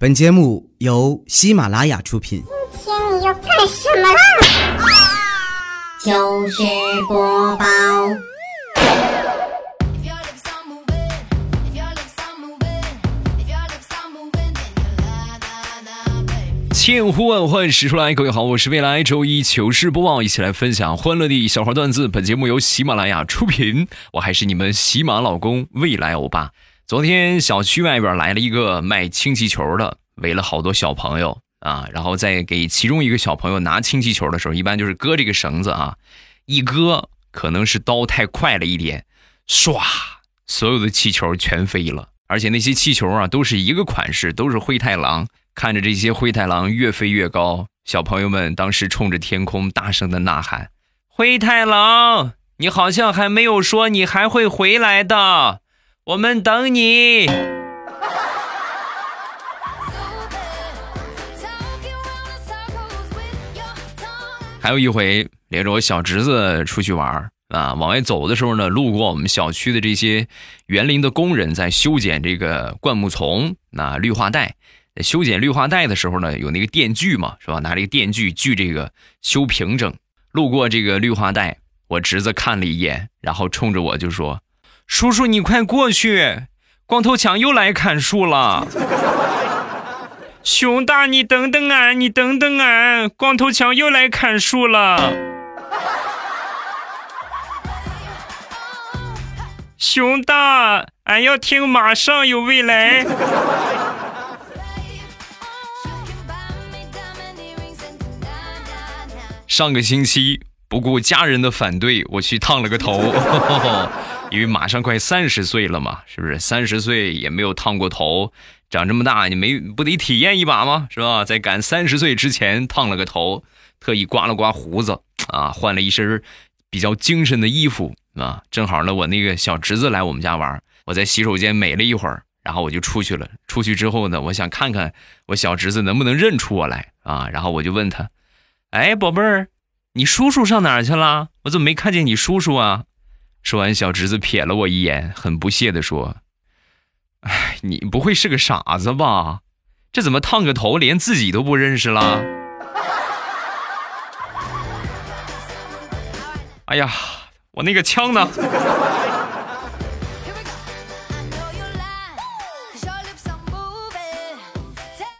本节目由喜马拉雅出品。今天你要干什么啦？糗事播报。千呼万唤始出来，各位好，我是未来周一糗事播报，一起来分享欢乐的小花段子。本节目由喜马拉雅出品，我还是你们喜马老公未来欧巴。昨天小区外边来了一个卖氢气球的，围了好多小朋友啊，然后在给其中一个小朋友拿氢气球的时候，一般就是割这个绳子啊，一割可能是刀太快了一点，唰，所有的气球全飞了，而且那些气球啊都是一个款式，都是灰太狼，看着这些灰太狼越飞越高，小朋友们当时冲着天空大声的呐喊：灰太狼，你好像还没有说你还会回来的，我们等你。还有一回连着我小侄子出去玩啊，往外走的时候呢，路过我们小区的这些园林的工人在修剪这个灌木丛啊绿化带，在修剪绿化带的时候呢，有那个电锯嘛，是吧，拿这个电锯锯这个修平整。路过这个绿化带，我侄子看了一眼，然后冲着我就说：叔叔你快过去，光头强又来砍树了。熊大你等等俺、你等等俺、光头强又来砍树了。熊大俺要听马上有未来。上个星期不顾家人的反对，我去烫了个头。因为马上快30岁了嘛，是不是？30岁也没有烫过头，长这么大你不得体验一把吗？是吧？在赶30岁之前烫了个头，特意刮了刮胡子啊，换了一身比较精神的衣服啊。正好呢，我那个小侄子来我们家玩，我在洗手间美了一会儿，然后我就出去了。出去之后呢，我想看看我小侄子能不能认出我来啊，然后我就问他：哎，宝贝儿，你叔叔上哪儿去了？我怎么没看见你叔叔啊？说完，小侄子瞥了我一眼，很不屑地说：哎，你不会是个傻子吧？这怎么烫个头连自己都不认识了？哎呀，我那个枪呢？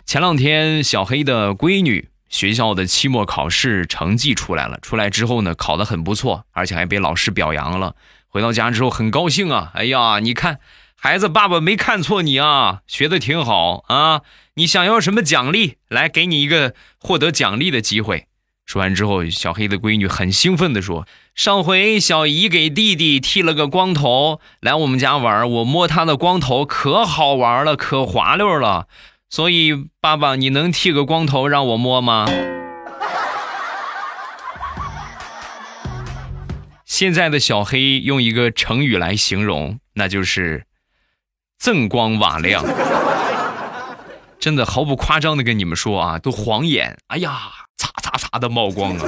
前两天小黑的闺女学校的期末考试成绩出来了，出来之后呢，考得很不错，而且还被老师表扬了。回到家之后很高兴啊，哎呀，你看孩子，爸爸没看错你啊，学得挺好啊，你想要什么奖励？来，给你一个获得奖励的机会。说完之后，小黑的闺女很兴奋地说：上回小姨给弟弟剃了个光头，来我们家玩，我摸他的光头可好玩了，可滑溜了，所以爸爸你能剃个光头让我摸吗？现在的小黑用一个成语来形容，那就是锃光瓦亮。真的毫不夸张的跟你们说啊，都晃眼，哎呀，擦擦擦的冒光啊。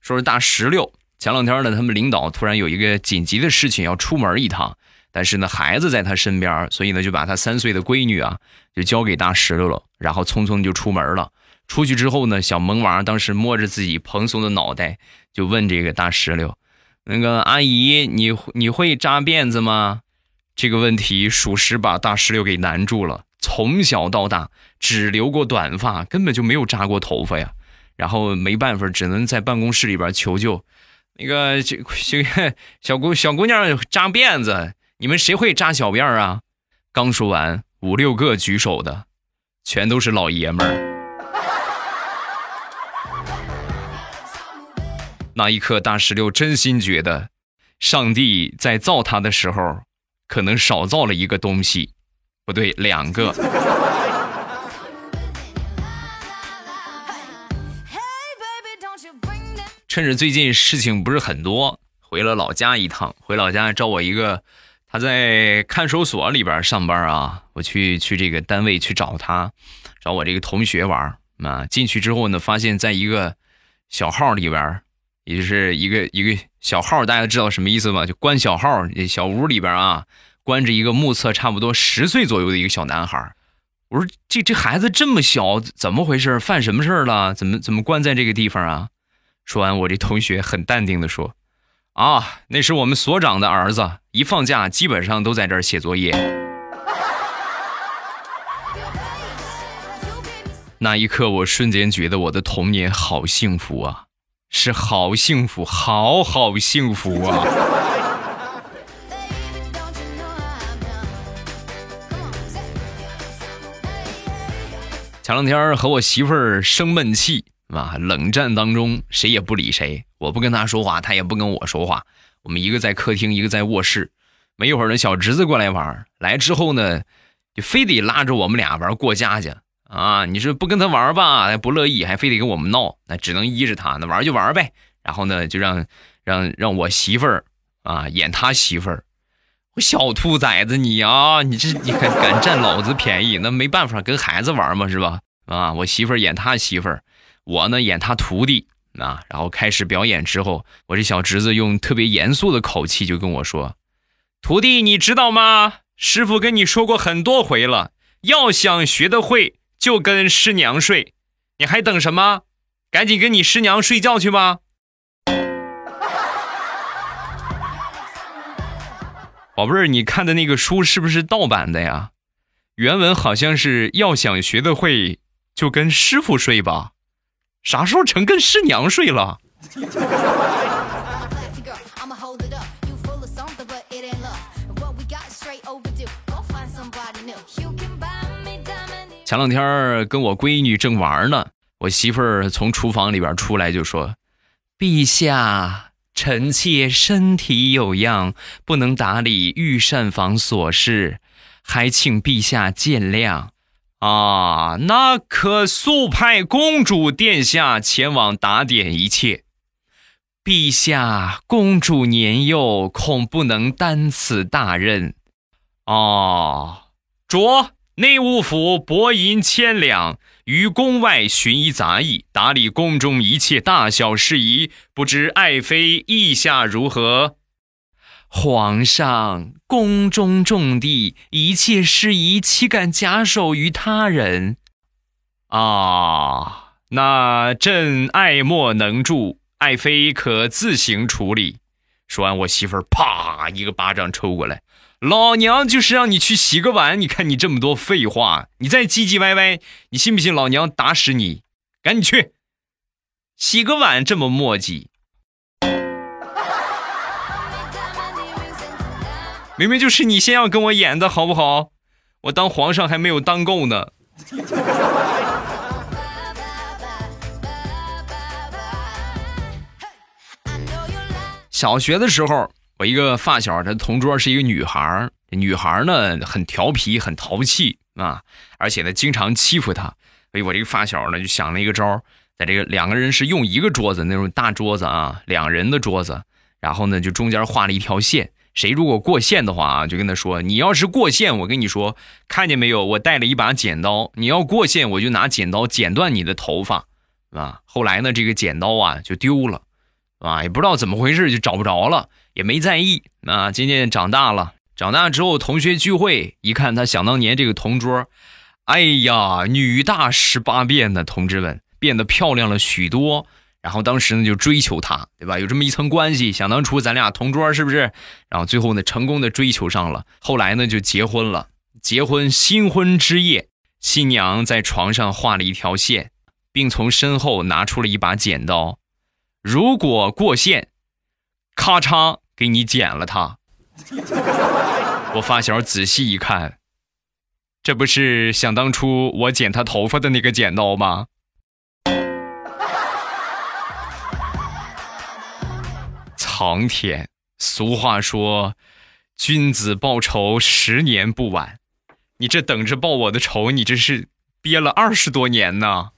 说是大16，前两天呢，他们领导突然有一个紧急的事情要出门一趟，但是呢孩子在他身边，所以呢就把他3岁的闺女啊就交给大16了，然后匆匆就出门了。出去之后呢，小萌娃当时摸着自己蓬松的脑袋，就问这个大16：那个阿姨，你会扎辫子吗？这个问题属实把大16给难住了，从小到大只留过短发，根本就没有扎过头发呀。然后没办法，只能在办公室里边求救。那个小姑娘扎辫子，你们谁会扎小辫啊？刚说完，5-6个举手的全都是老爷们儿。那一刻大16真心觉得上帝在造他的时候可能少造了一个东西，不对，2个。趁着最近事情不是很多，回了老家一趟。回老家找我一个，他在看守所里边上班啊，我去这个单位去找他，找我这个同学玩啊。进去之后呢，发现在一个小号里边也就是一个小号，大家知道什么意思吧？就关小号，小屋里边啊，关着一个目测差不多10岁左右的一个小男孩。我说这孩子这么小，怎么回事？犯什么事儿了？怎么关在这个地方啊？说完，我这同学很淡定的说：“啊，那是我们所长的儿子，一放假基本上都在这儿写作业。”那一刻，我瞬间觉得我的童年好幸福啊！是好幸福，好幸福啊！前两天和我媳妇儿生闷气啊，冷战当中谁也不理谁，我不跟她说话，她也不跟我说话，我们一个在客厅，一个在卧室。没一会儿呢，小侄子过来玩，来之后呢，就非得拉着我们俩玩过家家。啊，你说不跟他玩吧，不乐意，还非得跟我们闹，那只能依着他，那玩就玩呗。然后呢，就让我媳妇儿啊演他媳妇儿，我小兔崽子你啊，你敢占老子便宜，那没办法，跟孩子玩嘛，是吧？啊，我媳妇儿演他媳妇儿，我呢演他徒弟啊。然后开始表演之后，我这小侄子用特别严肃的口气就跟我说：“徒弟，你知道吗？师傅跟你说过很多回了，要想学得会。”就跟师娘睡，你还等什么？赶紧跟你师娘睡觉去吧！宝贝儿，你看的那个书是不是盗版的呀？原文好像是要想学得会，就跟师傅睡吧。啥时候成跟师娘睡了？前两天跟我闺女正玩呢，我媳妇儿从厨房里边出来就说：“陛下，臣妾身体有恙，不能打理御膳房琐事，还请陛下见谅。”啊，那可速派公主殿下前往打点一切。陛下，公主年幼，恐不能担此大任。啊，着。内务府帛银1000两，于宫外寻一杂役，打理宫中一切大小事宜。不知爱妃意下如何？皇上，宫中重地，一切事宜岂敢假手于他人？啊，那朕爱莫能助，爱妃可自行处理。说完，我媳妇儿啪一个巴掌抽过来。老娘就是让你去洗个碗，你看你这么多废话，你再唧唧歪歪，你信不信老娘打死你？赶紧去洗个碗，这么磨叽。明明就是你先要跟我演的好不好？我当皇上还没有当够呢。小学的时候，我一个发小，她同桌是一个女孩，女孩呢很调皮，很淘气啊，而且呢经常欺负她。所以我这个发小呢就想了一个招，在这个两个人是用一个桌子，那种大桌子啊，两人的桌子，然后呢就中间画了一条线，谁如果过线的话啊，就跟他说：“你要是过线，我跟你说，看见没有，我带了一把剪刀，你要过线，我就拿剪刀剪断你的头发啊。”后来呢，这个剪刀啊就丢了。啊，也不知道怎么回事，就找不着了，也没在意。啊，渐渐长大了，长大之后同学聚会，一看他想当年这个同桌，哎呀，女大18变的同志们，变得漂亮了许多。然后当时呢就追求她，对吧？有这么一层关系，想当初咱俩同桌是不是？然后最后呢成功的追求上了，后来呢就结婚了。结婚新婚之夜，新娘在床上画了一条线，并从身后拿出了一把剪刀。如果过线，咔嚓给你剪了它。我发小仔细一看，这不是想当初我剪他头发的那个剪刀吗？苍天，俗话说，君子报仇10年不晚。你这等着报我的仇，你这是憋了20多年呢。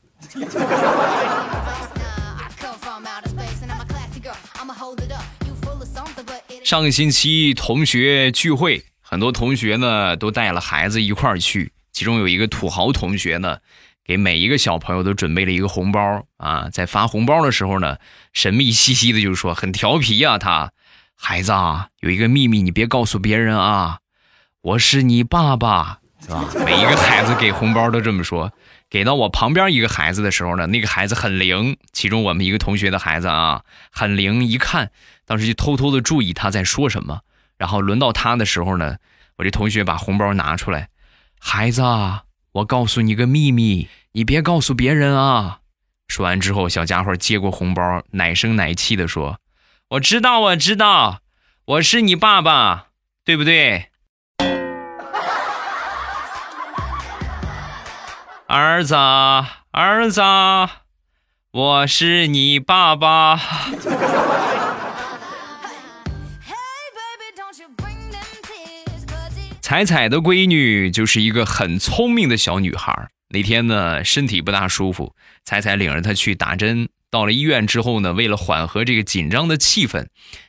上个星期同学聚会，很多同学呢都带了孩子一块儿去，其中有一个土豪同学呢给每一个小朋友都准备了一个红包啊，在发红包的时候呢，神秘兮兮的就说很调皮啊，他孩子啊，有一个秘密你别告诉别人啊，我是你爸爸，是吧？每一个孩子给红包都这么说。给到我旁边一个孩子的时候呢，那个孩子很灵，其中我们一个同学的孩子啊，很灵，一看当时就偷偷的注意他在说什么，然后轮到他的时候呢，我这同学把红包拿出来，孩子啊，我告诉你个秘密，你别告诉别人啊。说完之后，小家伙接过红包，奶声奶气的说，我知道我知道，我是你爸爸，对不对？儿子儿子，我是你爸爸。彩彩的闺女就是一个很聪明的小女孩，那天呢身体不大舒服，彩彩领着她去打针，到了医院之后呢，为了缓和这个紧张的气氛，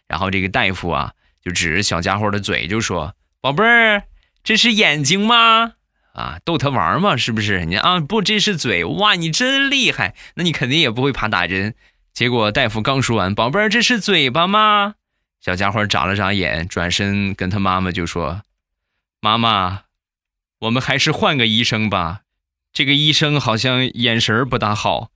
然后这个大夫啊就指着小家伙的嘴就说，宝贝儿，这是眼睛吗？啊，逗他玩嘛，是不是？你啊，不，这是嘴。哇，你真厉害，那你肯定也不会怕打针。结果大夫刚说完，宝贝儿，这是嘴巴吗？小家伙眨了眨眼，转身跟他妈妈就说，妈妈，我们还是换个医生吧，这个医生好像眼神不大好。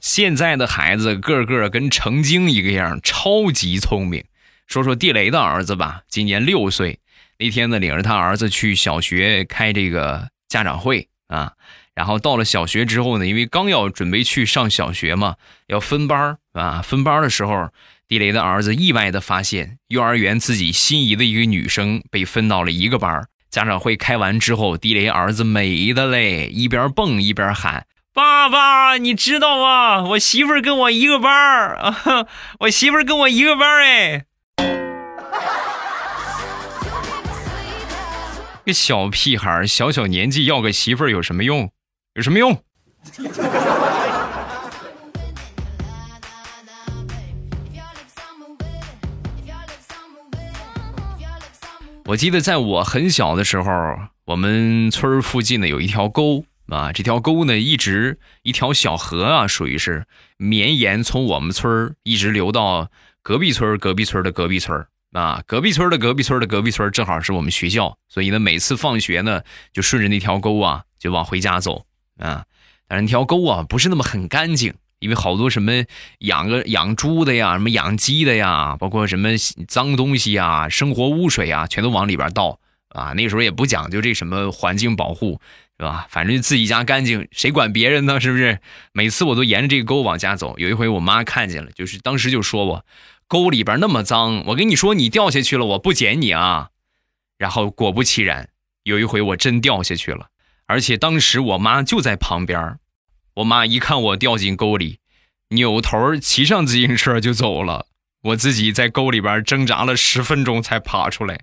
现在的孩子个个跟成精一个样，超级聪明。说说地雷的儿子吧，今年6岁，那天呢领着他儿子去小学开这个家长会啊，然后到了小学之后呢，因为刚要准备去上小学嘛，要分班啊，分班的时候，地雷的儿子意外的发现，幼儿园自己心仪的一个女生被分到了一个班。家长会开完之后，地雷儿子美的嘞，一边蹦一边喊，爸爸，你知道吗？我媳妇儿跟我一个班儿、啊，我媳妇儿跟我一个班儿哎。个小屁孩，小小年纪要个媳妇儿有什么用？有什么用？我记得在我很小的时候，我们村附近的有一条沟。啊，这条沟呢，一直一条小河啊，属于是绵延从我们村一直流到隔壁村，隔壁村的隔壁村啊，隔壁村的隔壁村的隔壁村正好是我们学校，所以呢，每次放学呢，就顺着那条沟啊，就往回家走啊。但是那条沟啊，不是那么很干净，因为好多什么养猪的呀，什么养鸡的呀，包括什么脏东西啊，生活污水啊，全都往里边倒啊。那时候也不讲究这什么环境保护。是吧？反正自己家干净，谁管别人呢？是不是？每次我都沿着这个沟往家走。有一回我妈看见了，就是当时就说我，沟里边那么脏，我跟你说你掉下去了，我不捡你啊。然后果不其然，有一回我真掉下去了，而且当时我妈就在旁边。我妈一看我掉进沟里，扭头骑上自行车就走了。我自己在沟里边挣扎了10分钟才爬出来。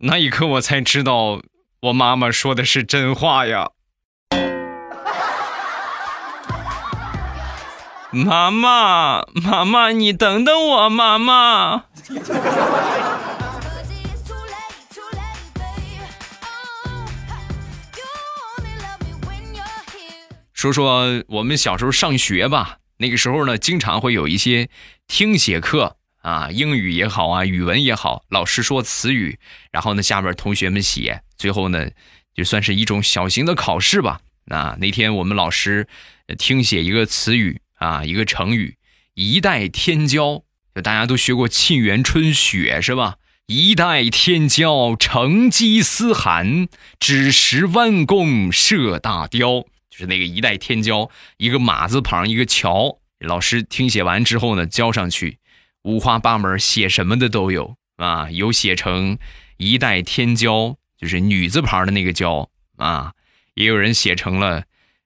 那一刻我才知道。我妈妈说的是真话呀，妈妈，妈妈，你等等我，妈妈。说说我们小时候上学吧，那个时候呢，经常会有一些听写课。啊，英语也好啊，语文也好，老师说词语，然后呢，下边同学们写，最后呢，就算是一种小型的考试吧。那天我们老师听写一个词语啊，一个成语，一代天骄，就大家都学过沁园春雪是吧？一代天骄，成吉思汗，只识弯弓射大雕，就是那个一代天骄，一个马字旁，一个乔。老师听写完之后呢，交上去。五花八门，写什么的都有啊，有写成一代天骄，就是女字旁的那个骄啊，也有人写成了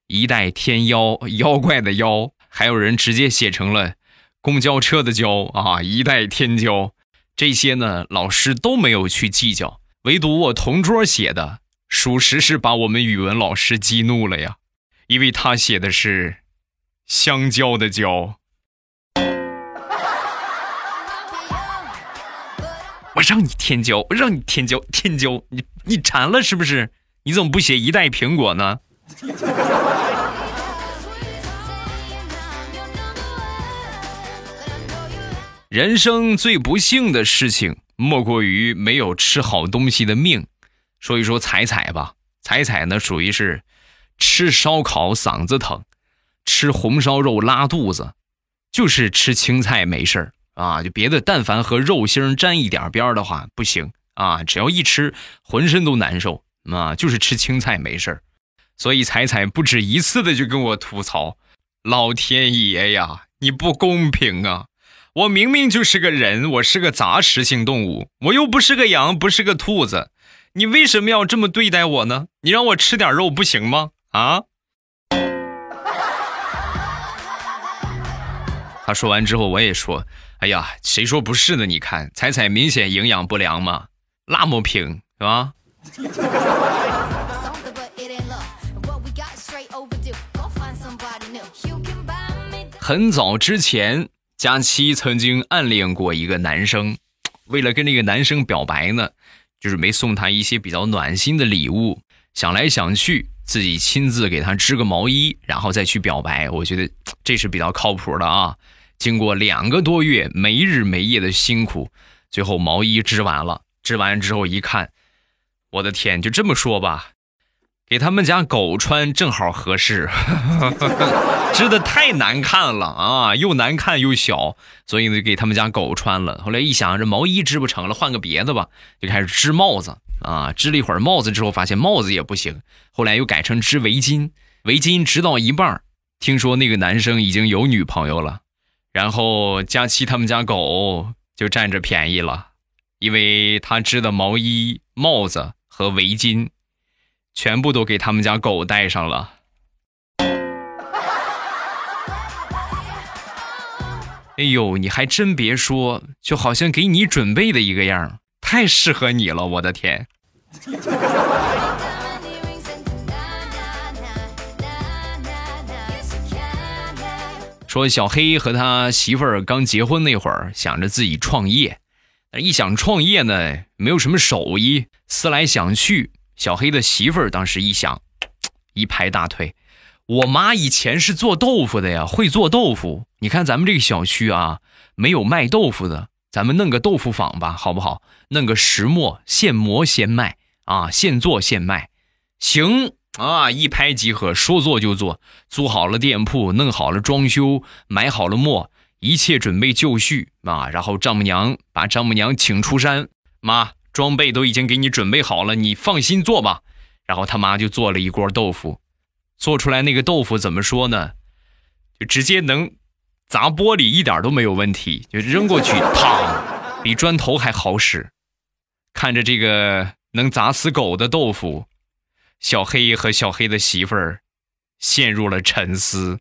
一代天妖，妖怪的妖，还有人直接写成了公交车的交啊，一代天骄。这些呢，老师都没有去计较，唯独我同桌写的，属实是把我们语文老师激怒了呀，因为他写的是香蕉的蕉。让你添椒，让你添椒，添椒，你馋了是不是？你怎么不写一袋苹果呢？人生最不幸的事情，莫过于没有吃好东西的命。说一说彩彩吧，彩彩呢属于是吃烧烤嗓子疼，吃红烧肉拉肚子，就是吃青菜没事儿啊，就别的但凡和肉心沾一点边的话不行啊，只要一吃浑身都难受啊，就是吃青菜没事儿。所以彩彩不止一次的就跟我吐槽，老天爷呀，你不公平啊！我明明就是个人，我是个杂食性动物，我又不是个羊，不是个兔子，你为什么要这么对待我呢？你让我吃点肉不行吗？啊！他说完之后我也说，哎呀，谁说不是呢？你看彩彩明显营养不良嘛，那么平是吧？很早之前，佳期曾经暗恋过一个男生，为了跟这个男生表白呢，就是没送他一些比较暖心的礼物，想来想去自己亲自给他织个毛衣，然后再去表白，我觉得这是比较靠谱的啊。经过2个多月没日没夜的辛苦，最后毛衣织完了，织完之后一看，我的天，就这么说吧，给他们家狗穿正好合适，织的太难看了啊，又难看又小，所以呢给他们家狗穿了。后来一想，这毛衣织不成了，换个别的吧，就开始织帽子啊，织了一会儿帽子之后发现帽子也不行，后来又改成织围巾，围巾织到一半，听说那个男生已经有女朋友了，然后佳期他们家狗就占着便宜了，因为他织的毛衣、帽子和围巾全部都给他们家狗带上了。哎呦，你还真别说，就好像给你准备的一个样，太适合你了，我的天。说小黑和他媳妇儿刚结婚那会儿，想着自己创业，一想创业呢，没有什么手艺，思来想去，小黑的媳妇儿当时一想，一拍大腿，我妈以前是做豆腐的呀，会做豆腐，你看咱们这个小区啊，没有卖豆腐的，咱们弄个豆腐坊吧，好不好？弄个石磨，现磨现卖啊，现做现卖，行啊！一拍即合，说做就做，租好了店铺，弄好了装修，买好了磨，一切准备就绪啊。然后把丈母娘请出山，妈，装备都已经给你准备好了，你放心做吧。然后他妈就做了一锅豆腐，做出来那个豆腐怎么说呢？就直接能砸玻璃，一点都没有问题，就扔过去，啪，比砖头还好使。看着这个能砸死狗的豆腐，小黑和小黑的媳妇儿陷入了沉思。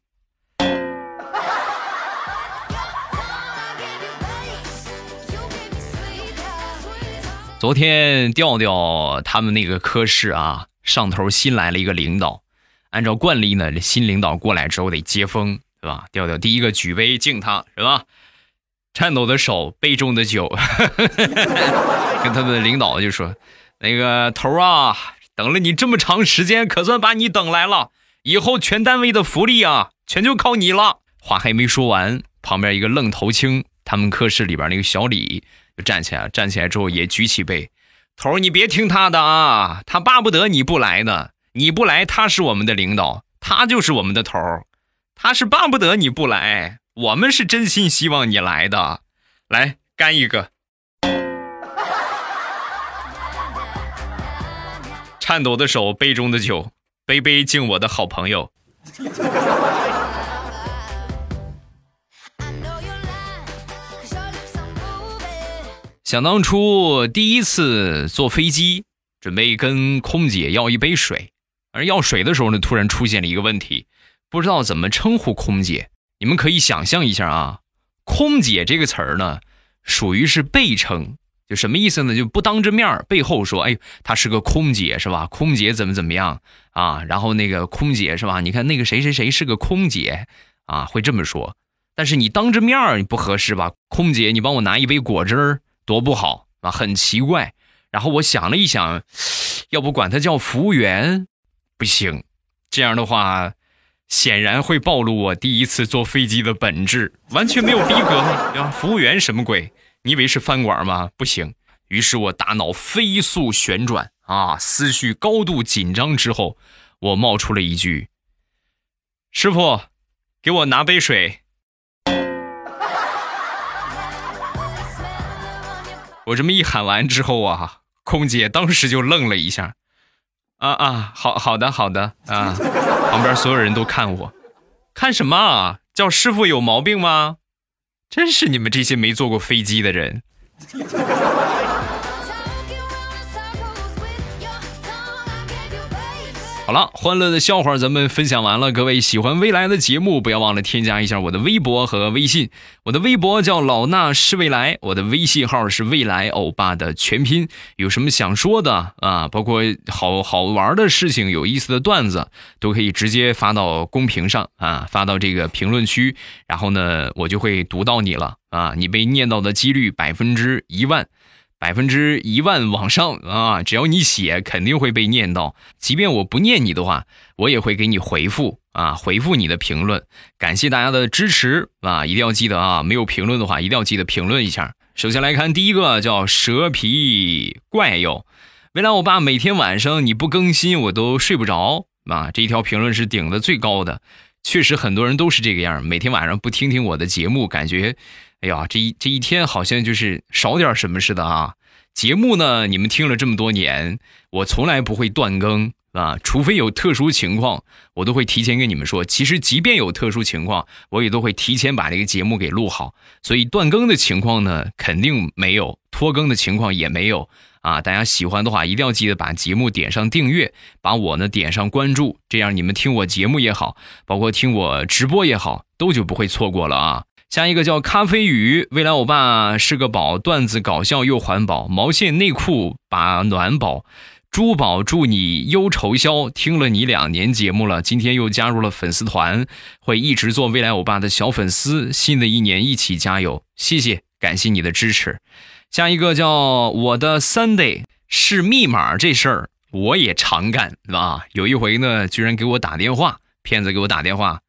昨天调调他们那个科室啊，上头新来了一个领导，按照惯例呢，这新领导过来之后得接风，对吧？调调第一个举杯敬他，是吧？颤抖的手，杯中的酒，跟他们的领导就说：“那个头啊，等了你这么长时间，可算把你等来了，以后全单位的福利啊，全就靠你了。”话还没说完，旁边一个愣头青，他们科室里边那个小李就站起来之后也举起杯，头你别听他的啊，他巴不得你不来呢，你不来他是我们的领导，他就是我们的头，他是巴不得你不来，我们是真心希望你来的，来干一个。颤抖的手，杯中的酒，杯杯敬我的好朋友。想当初第一次坐飞机，准备跟空姐要一杯水，而要水的时候呢，突然出现了一个问题，不知道怎么称呼空姐。你们可以想象一下啊，空姐这个词儿呢，属于是被称，就什么意思呢？就不当着面，背后说，哎，她是个空姐是吧？空姐怎么样啊？然后那个空姐是吧？你看那个谁谁谁是个空姐啊，会这么说。但是你当着面你不合适吧？空姐，你帮我拿一杯果汁儿。多不好啊，很奇怪。然后我想了一想，要不管他叫服务员不行，这样的话显然会暴露我第一次坐飞机的本质，完全没有逼格嘛！服务员什么鬼？你以为是饭馆吗？不行。于是我大脑飞速旋转啊，思绪高度紧张之后，我冒出了一句：“师傅，给我拿杯水。”我这么一喊完之后啊，空姐当时就愣了一下，好的啊！旁边所有人都看我，看什么啊？叫师傅有毛病吗？真是你们这些没坐过飞机的人。好了，欢乐的笑话咱们分享完了。各位喜欢未来的节目，不要忘了添加一下我的微博和微信。我的微博叫老衲是未来，我的微信号是未来欧巴的全拼。有什么想说的啊，包括好玩的事情、有意思的段子，都可以直接发到公屏上啊，发到这个评论区，然后呢，我就会读到你了啊。你被念到的几率10000%。10000%往上啊！只要你写，肯定会被念到。即便我不念你的话，我也会给你回复啊，回复你的评论。感谢大家的支持啊！一定要记得啊，没有评论的话，一定要记得评论一下。首先来看第一个，叫蛇皮怪友，未来我爸每天晚上你不更新我都睡不着啊！这一条评论是顶的最高的，确实很多人都是这个样，每天晚上不听听我的节目，感觉。哎呀，这一天好像就是少点什么似的啊！节目呢，你们听了这么多年，我从来不会断更啊，除非有特殊情况，我都会提前跟你们说。其实，即便有特殊情况，我也都会提前把这个节目给录好。所以，断更的情况呢，肯定没有；拖更的情况也没有啊！大家喜欢的话，一定要记得把节目点上订阅，把我呢点上关注，这样你们听我节目也好，包括听我直播也好，都就不会错过了啊！下一个叫咖啡雨，未来我爸是个宝，段子搞笑又环保，毛线内裤把暖宝，珠宝祝你忧愁消，听了你2年节目了，今天又加入了粉丝团，会一直做未来我爸的小粉丝，新的一年一起加油，谢谢，感谢你的支持。下一个叫我的 Sunday 是密码，这事儿我也常干啊，有一回呢居然给我打电话，骗子给我打电话，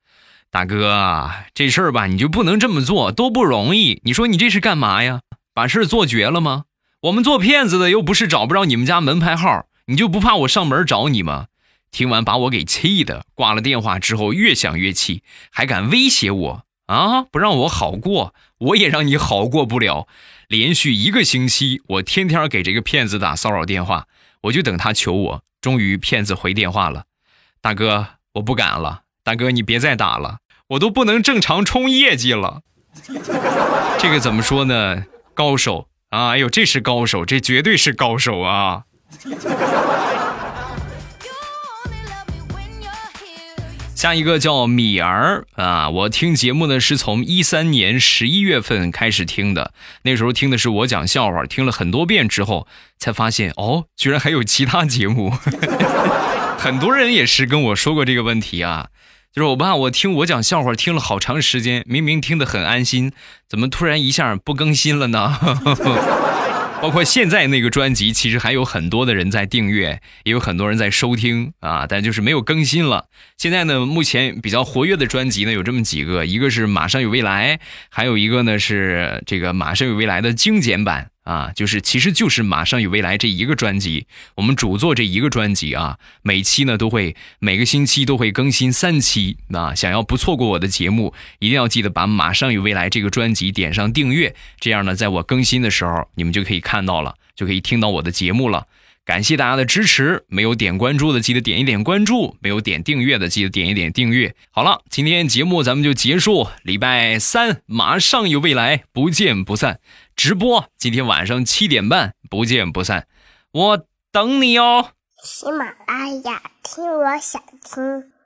大哥，这事儿吧，你就不能这么做，都不容易。你说你这是干嘛呀？把事儿做绝了吗？我们做骗子的又不是找不着你们家门牌号，你就不怕我上门找你吗？听完把我给气的，挂了电话之后越想越气，还敢威胁我啊！不让我好过，我也让你好过不了。连续1个星期，我天天给这个骗子打骚扰电话，我就等他求我。终于骗子回电话了，大哥，我不敢了。大哥你别再打了，我都不能正常冲业绩了。这个怎么说呢，高手啊，哎呦，这是高手，这绝对是高手啊。下一个叫米儿啊，我听节目呢是从13年11月份开始听的，那时候听的是我讲笑话，听了很多遍之后才发现哦，居然还有其他节目。很多人也是跟我说过这个问题啊，就是我爸，我听我讲笑话听了好长时间，明明听得很安心，怎么突然一下不更新了呢？包括现在那个专辑，其实还有很多的人在订阅，也有很多人在收听啊，但就是没有更新了。现在呢，目前比较活跃的专辑呢有这么几个，一个是《马上有未来》，还有一个呢是这个《马上有未来》的精简版。啊，其实就是《马上有未来》这一个专辑，我们主做这一个专辑啊，每期呢都会每个星期都会更新3期啊，想要不错过我的节目，一定要记得把《马上有未来》这个专辑点上订阅，这样呢，在我更新的时候，你们就可以看到了，就可以听到我的节目了。感谢大家的支持，没有点关注的记得点一点关注，没有点订阅的记得点一点订阅。好了，今天节目咱们就结束，礼拜3马上有未来，不见不散。直播今天晚上7点半，不见不散，我等你哦。喜马拉雅，听我想听。